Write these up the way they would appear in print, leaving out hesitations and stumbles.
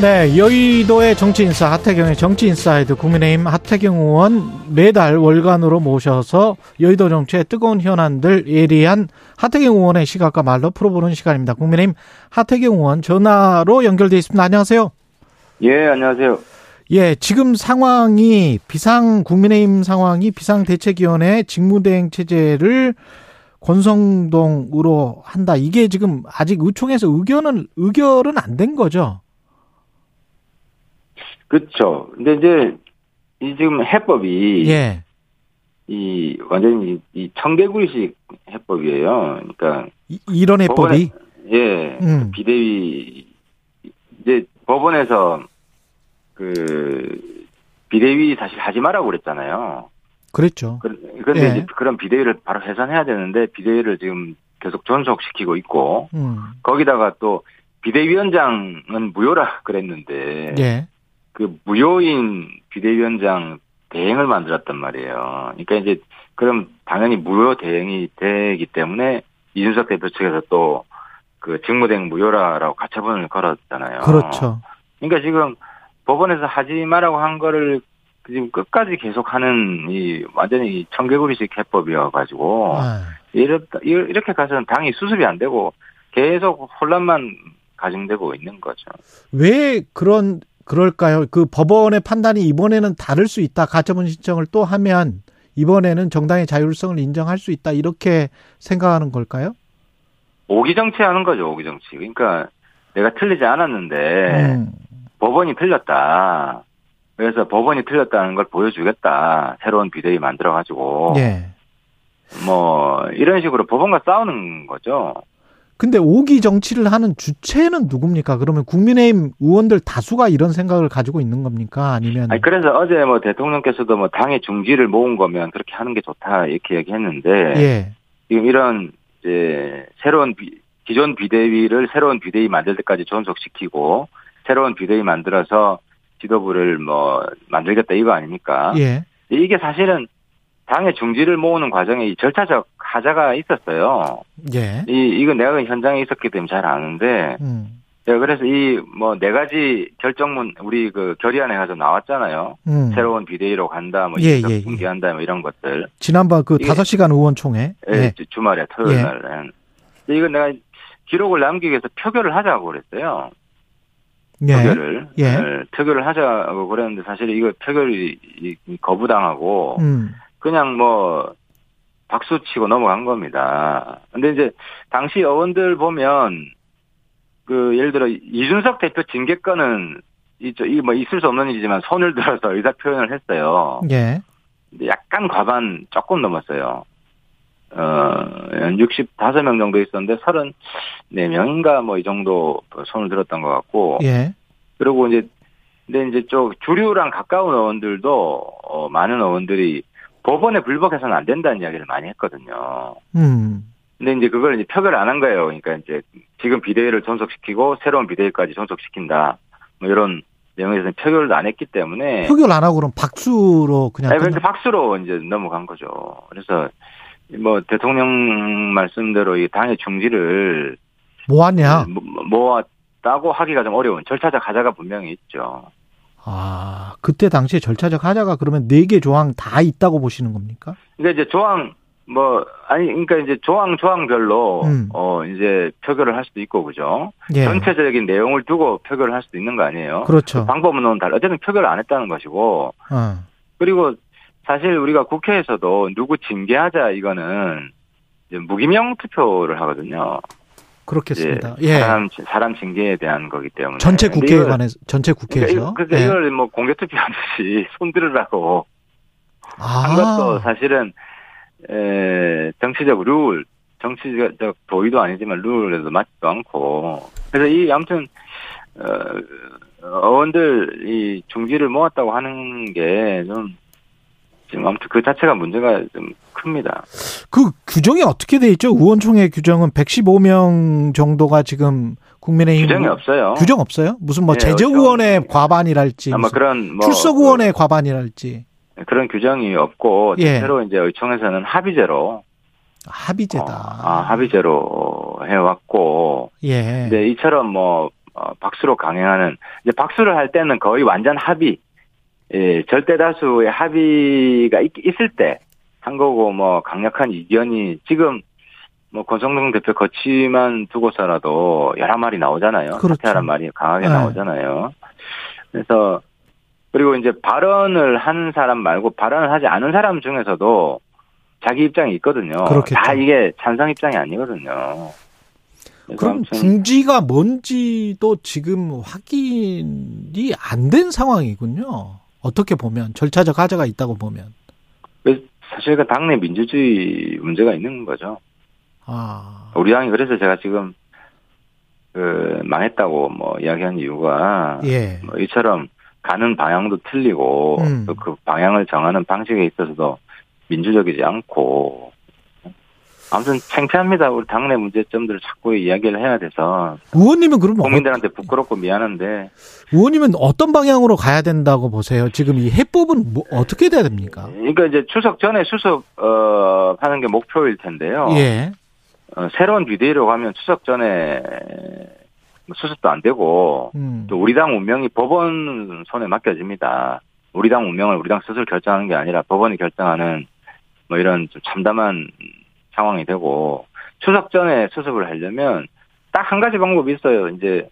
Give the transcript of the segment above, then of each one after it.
네, 여의도의 정치 인싸 하태경의 정치 인사이드, 국민의힘 하태경 의원 매달 월간으로 모셔서 여의도 정치의 뜨거운 현안들 예리한 하태경 의원의 시각과 말로 풀어보는 시간입니다. 국민의힘 하태경 의원 전화로 연결돼 있습니다. 안녕하세요. 예, 안녕하세요. 예, 지금 상황이 국민의힘 상황이 비상대책위원회 직무대행 체제를 권성동으로 한다. 이게 지금 아직 의총에서 의결은 안 된 거죠? 그렇죠. 근데 이제 이 지금 해법이 예. 이 완전히 이 청개구리식 해법이에요. 그러니까 이런 해법이 예. 비대위 이제 법원에서 그 비대위 사실 하지 말라고 그랬잖아요. 그랬죠. 그런데 예. 이제 그런 비대위를 바로 해산해야 되는데 비대위를 지금 계속 존속시키고 있고 거기다가 또 비대위원장은 무효라 그랬는데 예. 그 무효인 비대위원장 대행을 만들었단 말이에요. 그러니까 이제 그럼 당연히 무효 대행이 되기 때문에 이준석 대표 측에서 또 그 직무대행 무효라라고 가처분을 걸었잖아요. 그렇죠. 그러니까 지금 법원에서 하지 말라고 한 거를 지금 끝까지 계속하는 이 완전히 청개구리식 해법이어가지고 이렇게 가서는 당이 수습이 안 되고 계속 혼란만 가중되고 있는 거죠. 왜 그럴까요? 그 법원의 판단이 이번에는 다를 수 있다. 가처분 신청을 또 하면 이번에는 정당의 자율성을 인정할 수 있다. 이렇게 생각하는 걸까요? 오기정치하는 거죠. 오기정치. 그러니까 내가 틀리지 않았는데 법원이 틀렸다. 그래서 법원이 틀렸다는 걸 보여주겠다. 새로운 비대위 만들어가지고. 예. 뭐 이런 식으로 법원과 싸우는 거죠. 근데 오기 정치를 하는 주체는 누굽니까? 그러면 국민의힘 의원들 다수가 이런 생각을 가지고 있는 겁니까? 아니면? 아니, 그래서 어제 뭐 대통령께서도 뭐 당의 중지를 모은 거면 그렇게 하는 게 좋다 이렇게 얘기했는데 예. 지금 이런 이제 기존 비대위를 새로운 비대위 만들 때까지 존속시키고 새로운 비대위 만들어서 지도부를 뭐 만들겠다 이거 아닙니까? 예. 이게 사실은 당의 중지를 모으는 과정에 이 절차적 하자가 있었어요. 예. 이건 내가 현장에 있었기 때문에 잘 아는데, 제가 그래서 이 뭐 네 가지 결정문 우리 그 결의안에 가서 나왔잖아요. 새로운 비대위로 간다, 뭐 중지한다, 뭐 이런 것들. 지난번 그 5시간 의원총회 예. 주말에 토요일 날은 예. 이건 내가 기록을 남기기 위해서 표결을 하자고 그랬어요. 예. 표결을 하자고 그랬는데 사실 이거 표결이 거부당하고 그냥 뭐. 박수치고 넘어간 겁니다. 근데 이제, 당시 의원들 보면, 그, 예를 들어, 이준석 대표 징계권은, 뭐, 있을 수 없는 일이지만 손을 들어서 의사 표현을 했어요. 예. 근데 약간 과반 조금 넘었어요. 65명 정도 있었는데, 34명인가 뭐, 이 정도 손을 들었던 것 같고. 예. 그리고 이제, 근데 이제 주류랑 가까운 의원들도, 많은 의원들이 법원에 불복해서는 안 된다는 이야기를 많이 했거든요. 근데 이제 그걸 이제 표결 안 한 거예요. 그러니까 이제 지금 비대위를 존속시키고 새로운 비대위까지 존속시킨다. 뭐 이런 내용에서는 표결도 안 했기 때문에. 표결 안 하고 그럼 박수로 그냥. 네, 그래서 박수로 이제 넘어간 거죠. 그래서 뭐 대통령 말씀대로 이 당의 중지를. 뭐하냐? 모았다고 하기가 좀 어려운 절차적 하자가 분명히 있죠. 아, 그때 당시에 절차적 하자가 그러면 4개 조항 다 있다고 보시는 겁니까? 그러니까 이제 조항별로, 이제 표결을 할 수도 있고, 그죠? 예. 전체적인 내용을 두고 표결을 할 수도 있는 거 아니에요? 그렇죠. 방법은 달라. 어쨌든 표결을 안 했다는 것이고, 그리고 사실 우리가 국회에서도 누구 징계하자 이거는 이제 무기명 투표를 하거든요. 그렇겠습니다. 예. 사람 징계에 대한 거기 때문에. 전체 국회에서. 그러니까 예. 이걸 뭐 공개 투표하듯이 손들으라고. 한 것도 사실은, 정치적 도의도 아니지만 룰에도 맞지도 않고. 그래서 아무튼 의원들 이 중지를 모았다고 하는 게 좀 지금 아무튼 그 자체가 문제가 좀 큽니다. 그 규정이 어떻게 돼 있죠? 의원총회 규정은 115명 정도가 지금 국민의힘 규정이 없어요. 규정 없어요? 무슨 뭐 네, 제적 의원의 과반이랄지, 아마 그런 뭐 출석 의원의 과반이랄지 그런 규정이 없고 대체로 예. 이제 의총에서는 합의제로. 합의제다. 합의제로 해왔고. 예. 근데 이처럼 뭐 박수로 강행하는 이제 박수를 할 때는 거의 완전 합의, 예, 절대 다수의 합의가 있을 때 한 거고 뭐 강력한 이견이 지금 뭐 권성동 대표 거치만 두고서라도 여러 말이 나오잖아요. 그렇죠. 사퇴하란 말이 강하게 네. 나오잖아요. 그래서 그리고 이제 발언을 한 사람 말고 발언을 하지 않은 사람 중에서도 자기 입장이 있거든요. 그렇겠죠. 다 이게 찬성 입장이 아니거든요. 그럼 중지가 뭔지도 지금 확인이 안 된 상황이군요. 어떻게 보면 절차적 하자가 있다고 보면. 사실 그 당내 민주주의 문제가 있는 거죠. 우리 당이 그래서 제가 지금 그 망했다고 뭐 이야기한 이유가 예. 뭐 이처럼 가는 방향도 틀리고 또 그 방향을 정하는 방식에 있어서도 민주적이지 않고 아무튼 창피합니다. 우리 당내 문제점들을 자꾸 이야기를 해야 돼서 의원님은 그러면 국민들한테 부끄럽고 미안한데 의원님은 어떤 방향으로 가야 된다고 보세요? 지금 이 해법은 뭐 어떻게 돼야 됩니까? 그러니까 이제 추석 전에 수습 하는 게 목표일 텐데요. 예. 새로운 비대위로 가면 추석 전에 수습도 안 되고 또 우리 당 운명이 법원 손에 맡겨집니다. 우리 당 운명을 우리 당 스스로 결정하는 게 아니라 법원이 결정하는 뭐 이런 좀 참담한 상황이 되고 추석 전에 수습을 하려면 딱 한 가지 방법이 있어요. 이제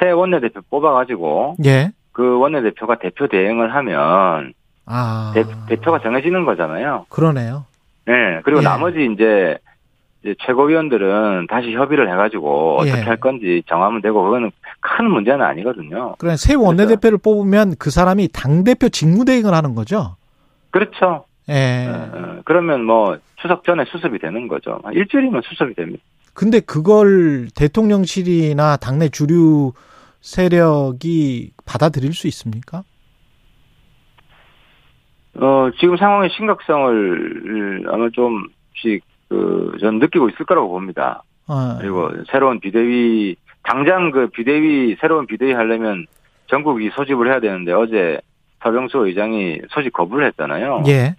새 원내대표 뽑아가지고 예. 그 원내대표가 대표 대행을 하면 대표가 정해지는 거잖아요. 그러네요. 네. 그리고 예. 나머지 이제 최고위원들은 다시 협의를 해가지고 어떻게 예. 할 건지 정하면 되고 그거는 큰 문제는 아니거든요. 그러니까 새 원내대표를 뽑으면 그 사람이 당대표 직무대행을 하는 거죠? 그렇죠. 예. 그러면 뭐 추석 전에 수습이 되는 거죠. 일주일이면 수습이 됩니다. 근데 그걸 대통령실이나 당내 주류 세력이 받아들일 수 있습니까? 지금 상황의 심각성을 아마 좀씩 전 느끼고 있을 거라고 봅니다. 그리고 새로운 비대위 당장 그 비대위 새로운 비대위 하려면 전국이 소집을 해야 되는데 어제 서병수 의장이 소집 거부를 했잖아요. 예.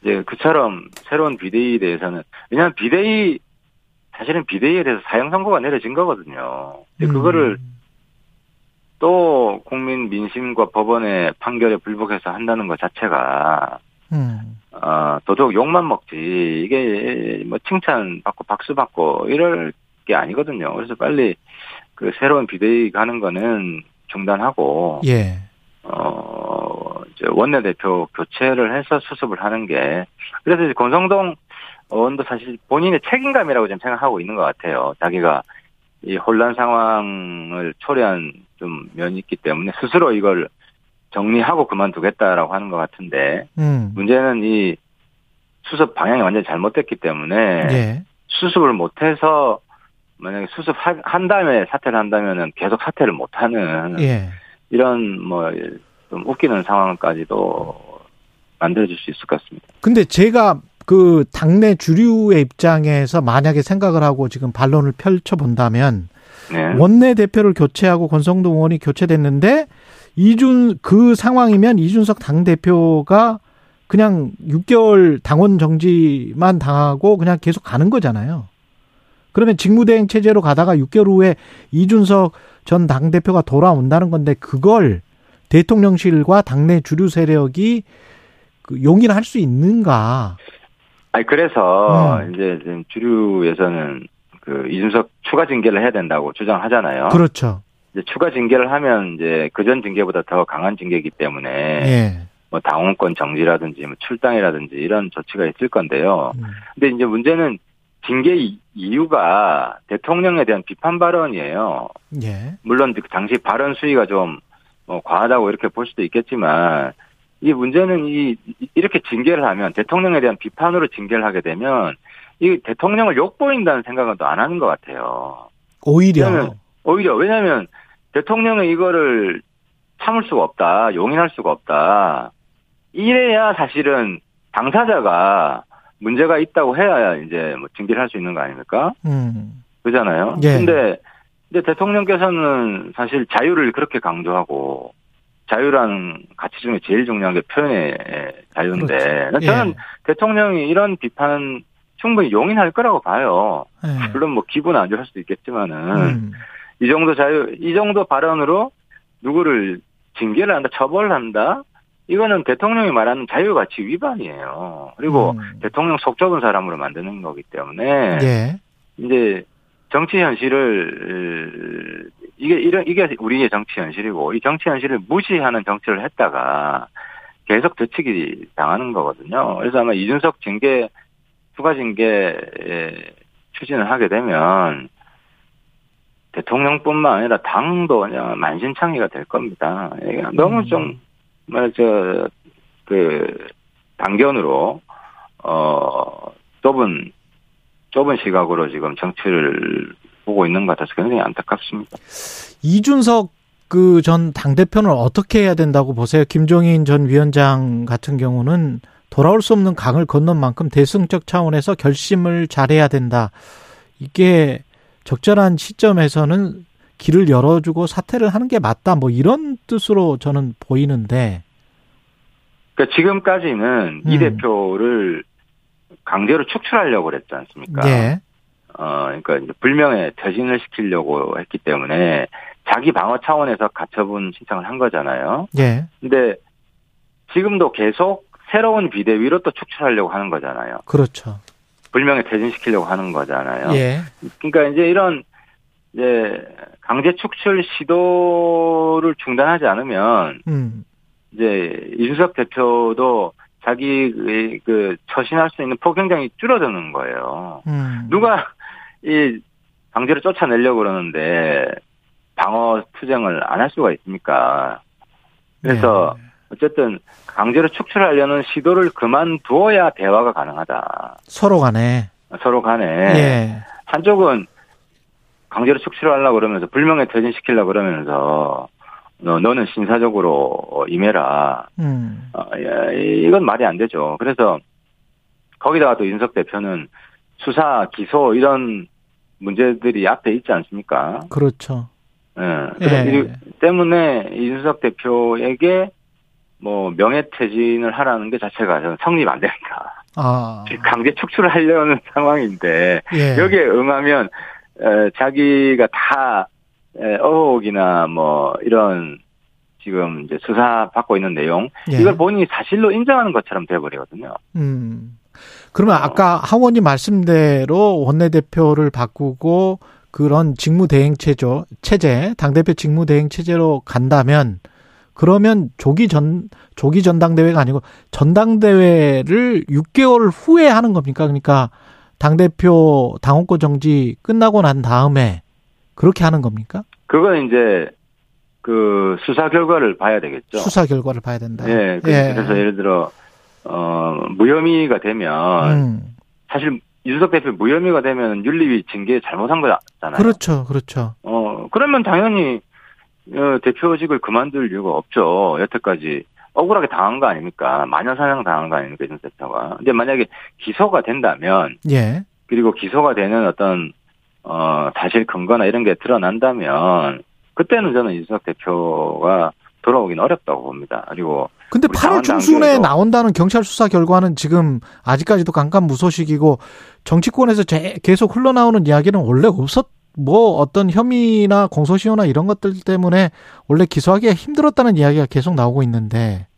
이제 그처럼 새로운 비대위에 대해서는 왜냐하면 비대위 사실은 비대위에 대해서 사형 선고가 내려진 거거든요. 근데 그거를 또 국민 민심과 법원의 판결에 불복해서 한다는 것 자체가 도덕 욕만 먹지 이게 뭐 칭찬 받고 박수 받고 이럴 게 아니거든요. 그래서 빨리 그 새로운 비대위 가는 거는 중단하고 예. 이제 원내대표 교체를 해서 수습을 하는 게 그래서 이제 권성동 의원도 사실 본인의 책임감이라고 지금 생각하고 있는 것 같아요. 자기가 이 혼란 상황을 초래한 좀 면이 있기 때문에 스스로 이걸 정리하고 그만두겠다라고 하는 것 같은데 문제는 이 수습 방향이 완전히 잘못됐기 때문에 예. 수습을 못해서 만약에 수습한 다음에 사퇴를 한다면은 계속 사퇴를 못하는 예. 이런 뭐 좀 웃기는 상황까지도 만들어줄 수 있을 것 같습니다. 근데 제가 그 당내 주류의 입장에서 만약에 생각을 하고 지금 반론을 펼쳐본다면 네. 원내대표를 교체하고 권성동 의원이 교체됐는데 그 상황이면 이준석 당대표가 그냥 6개월 당원 정지만 당하고 그냥 계속 가는 거잖아요. 그러면 직무대행 체제로 가다가 6개월 후에 이준석 전 당대표가 돌아온다는 건데 그걸 대통령실과 당내 주류 세력이 용인할 수 있는가? 아니 그래서 이제 지금 주류에서는 그 이준석 추가 징계를 해야 된다고 주장하잖아요. 그렇죠. 이제 추가 징계를 하면 이제 그전 징계보다 더 강한 징계이기 때문에 예. 뭐 당원권 정지라든지 뭐 출당이라든지 이런 조치가 있을 건데요. 근데 이제 문제는 징계 이유가 대통령에 대한 비판 발언이에요. 예. 물론 당시 발언 수위가 좀 뭐 과하다고 이렇게 볼 수도 있겠지만 이 문제는 이렇게 징계를 하면 대통령에 대한 비판으로 징계를 하게 되면 이 대통령을 욕보인다는 생각은 또 안 하는 것 같아요. 오히려 왜냐하면 대통령은 이거를 참을 수가 없다. 용인할 수가 없다. 이래야 사실은 당사자가 문제가 있다고 해야 이제 뭐 징계를 할 수 있는 거 아닙니까? 그잖아요. 그런데 예. 대통령께서는 사실 자유를 그렇게 강조하고 자유라는 가치 중에 제일 중요한 게 표현의 자유인데 그렇죠. 저는 예. 대통령이 이런 비판 충분히 용인할 거라고 봐요. 예. 물론 뭐 기분 안 좋을 수도 있겠지만은 이 정도 자유, 이 정도 발언으로 누구를 징계를 한다, 처벌을 한다. 이거는 대통령이 말하는 자유가치 위반이에요. 그리고 대통령 속 좁은 사람으로 만드는 거기 때문에 예. 이제 정치 현실을 이게 우리의 정치 현실이고 이 정치 현실을 무시하는 정치를 했다가 계속 되치기 당하는 거거든요. 그래서 아마 이준석 징계 추가 징계 추진을 하게 되면. 대통령뿐만 아니라 당도 그냥 만신창이가 될 겁니다. 너무 좀 단견으로 좁은 시각으로 지금 정치를 보고 있는 것 같아서 굉장히 안타깝습니다. 이준석 그 전 당대표는 어떻게 해야 된다고 보세요? 김종인 전 위원장 같은 경우는 돌아올 수 없는 강을 건넌 만큼 대승적 차원에서 결심을 잘해야 된다. 이게 적절한 시점에서는 길을 열어주고 사퇴를 하는 게 맞다. 뭐 이런 뜻으로 저는 보이는데. 그러니까 지금까지는 이 대표를 강제로 축출하려고 그랬지 않습니까? 예. 그러니까 이제 불명예 퇴진을 시키려고 했기 때문에 자기 방어 차원에서 가처분 신청을 한 거잖아요. 예. 근데 지금도 계속 새로운 비대위로 또 축출하려고 하는 거잖아요. 그렇죠. 불명예 퇴진시키려고 하는 거잖아요. 예. 그러니까 이제 이런 이제 강제 축출 시도를 중단하지 않으면 이제 이준석 대표도 자기의 그 처신할 수 있는 폭이 굉장히 줄어드는 거예요. 누가 이 강제로 쫓아내려고 그러는데 방어 투쟁을 안 할 수가 있습니까? 그래서 예. 어쨌든 강제로 축출하려는 시도를 그만두어야 대화가 가능하다. 서로 간에. 예. 한쪽은 강제로 축출하려고 그러면서 불명예 퇴진시키려고 그러면서 너는 신사적으로 임해라. 이건 말이 안 되죠. 그래서 거기다가 또 윤석 대표는 수사, 기소 이런 문제들이 앞에 있지 않습니까? 그렇죠. 예. 때문에 이준석 대표에게 뭐 명예퇴진을 하라는 게 자체가 저는 성립 안 되니까 강제 축출을 하려는 상황인데 예. 여기에 응하면 자기가 다 어혹이나 뭐 이런 지금 이제 수사 받고 있는 내용 예. 이걸 본인이 사실로 인정하는 것처럼 돼버리거든요. 그러면 아까 하원이 말씀대로 원내대표를 바꾸고 그런 직무대행 체제 당대표 직무대행 체제로 간다면. 그러면 조기 전당대회가 아니고 전당대회를 6개월 후에 하는 겁니까? 그러니까 당대표 당원권 정지 끝나고 난 다음에 그렇게 하는 겁니까? 그건 이제 그 수사 결과를 봐야 되겠죠. 수사 결과를 봐야 된다. 예. 그래서 예. 예를 들어 무혐의가 되면 사실 이준석 대표 무혐의가 되면 윤리위 징계 잘못한 거잖아요. 그렇죠. 그러면 당연히. 대표직을 그만둘 이유가 없죠. 여태까지 억울하게 당한 거 아닙니까? 마녀사냥 당한 거 아닙니까? 이준 대표가. 근데 만약에 기소가 된다면, 예. 그리고 기소가 되는 어떤 사실 근거나 이런 게 드러난다면 그때는 저는 이준석 대표가 돌아오긴 어렵다고 봅니다. 그리고 근데 8월 중순에 나온다는 경찰 수사 결과는 지금 아직까지도 깜깜무소식이고 정치권에서 계속 흘러나오는 이야기는 원래 없었. 뭐 어떤 혐의나 공소시효나 이런 것들 때문에 원래 기소하기가 힘들었다는 이야기가 계속 나오고 있는데.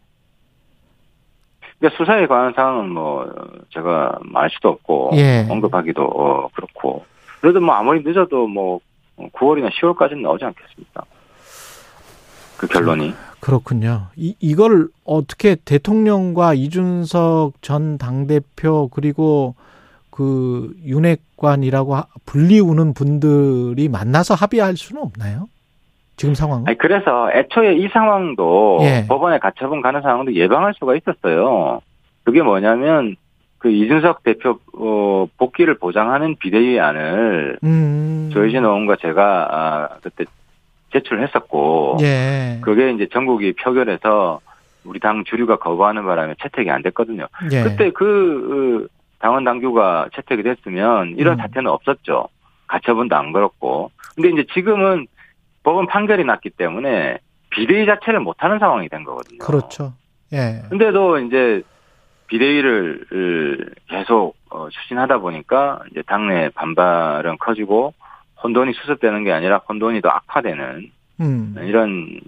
그러니까 수사에 관한 사항은 뭐 제가 말 수도 없고 예. 언급하기도 그렇고. 그래도 뭐 아무리 늦어도 뭐 9월이나 10월까지는 나오지 않겠습니까? 그 결론이. 그렇군요. 이걸 어떻게 대통령과 이준석 전 당대표 그리고 그 윤핵관이라고 불리우는 분들이 만나서 합의할 수는 없나요? 지금 상황은? 아니, 그래서 애초에 이 상황도 예. 법원에 가처분 가는 상황도 예방할 수가 있었어요. 그게 뭐냐면 그 이준석 대표 복귀를 보장하는 비대위안을 조혜진 의원과 제가 그때 제출을 했었고, 예. 그게 이제 전국이 표결해서 우리 당 주류가 거부하는 바람에 채택이 안 됐거든요. 예. 그때 그 당원 당규가 채택이 됐으면 이런 사태는 없었죠. 가처분도 안 걸었고. 근데 이제 지금은 법원 판결이 났기 때문에 비대위 자체를 못하는 상황이 된 거거든요. 그렇죠. 예. 근데도 이제 비대위를 계속 추진하다 보니까 이제 당내 반발은 커지고 혼돈이 수습되는 게 아니라 혼돈이 더 악화되는 이런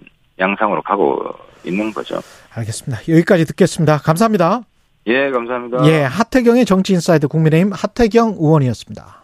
양상으로 가고 있는 거죠. 알겠습니다. 여기까지 듣겠습니다. 감사합니다. 예, 감사합니다. 예, 하태경의 정치인사이드 국민의힘 하태경 의원이었습니다.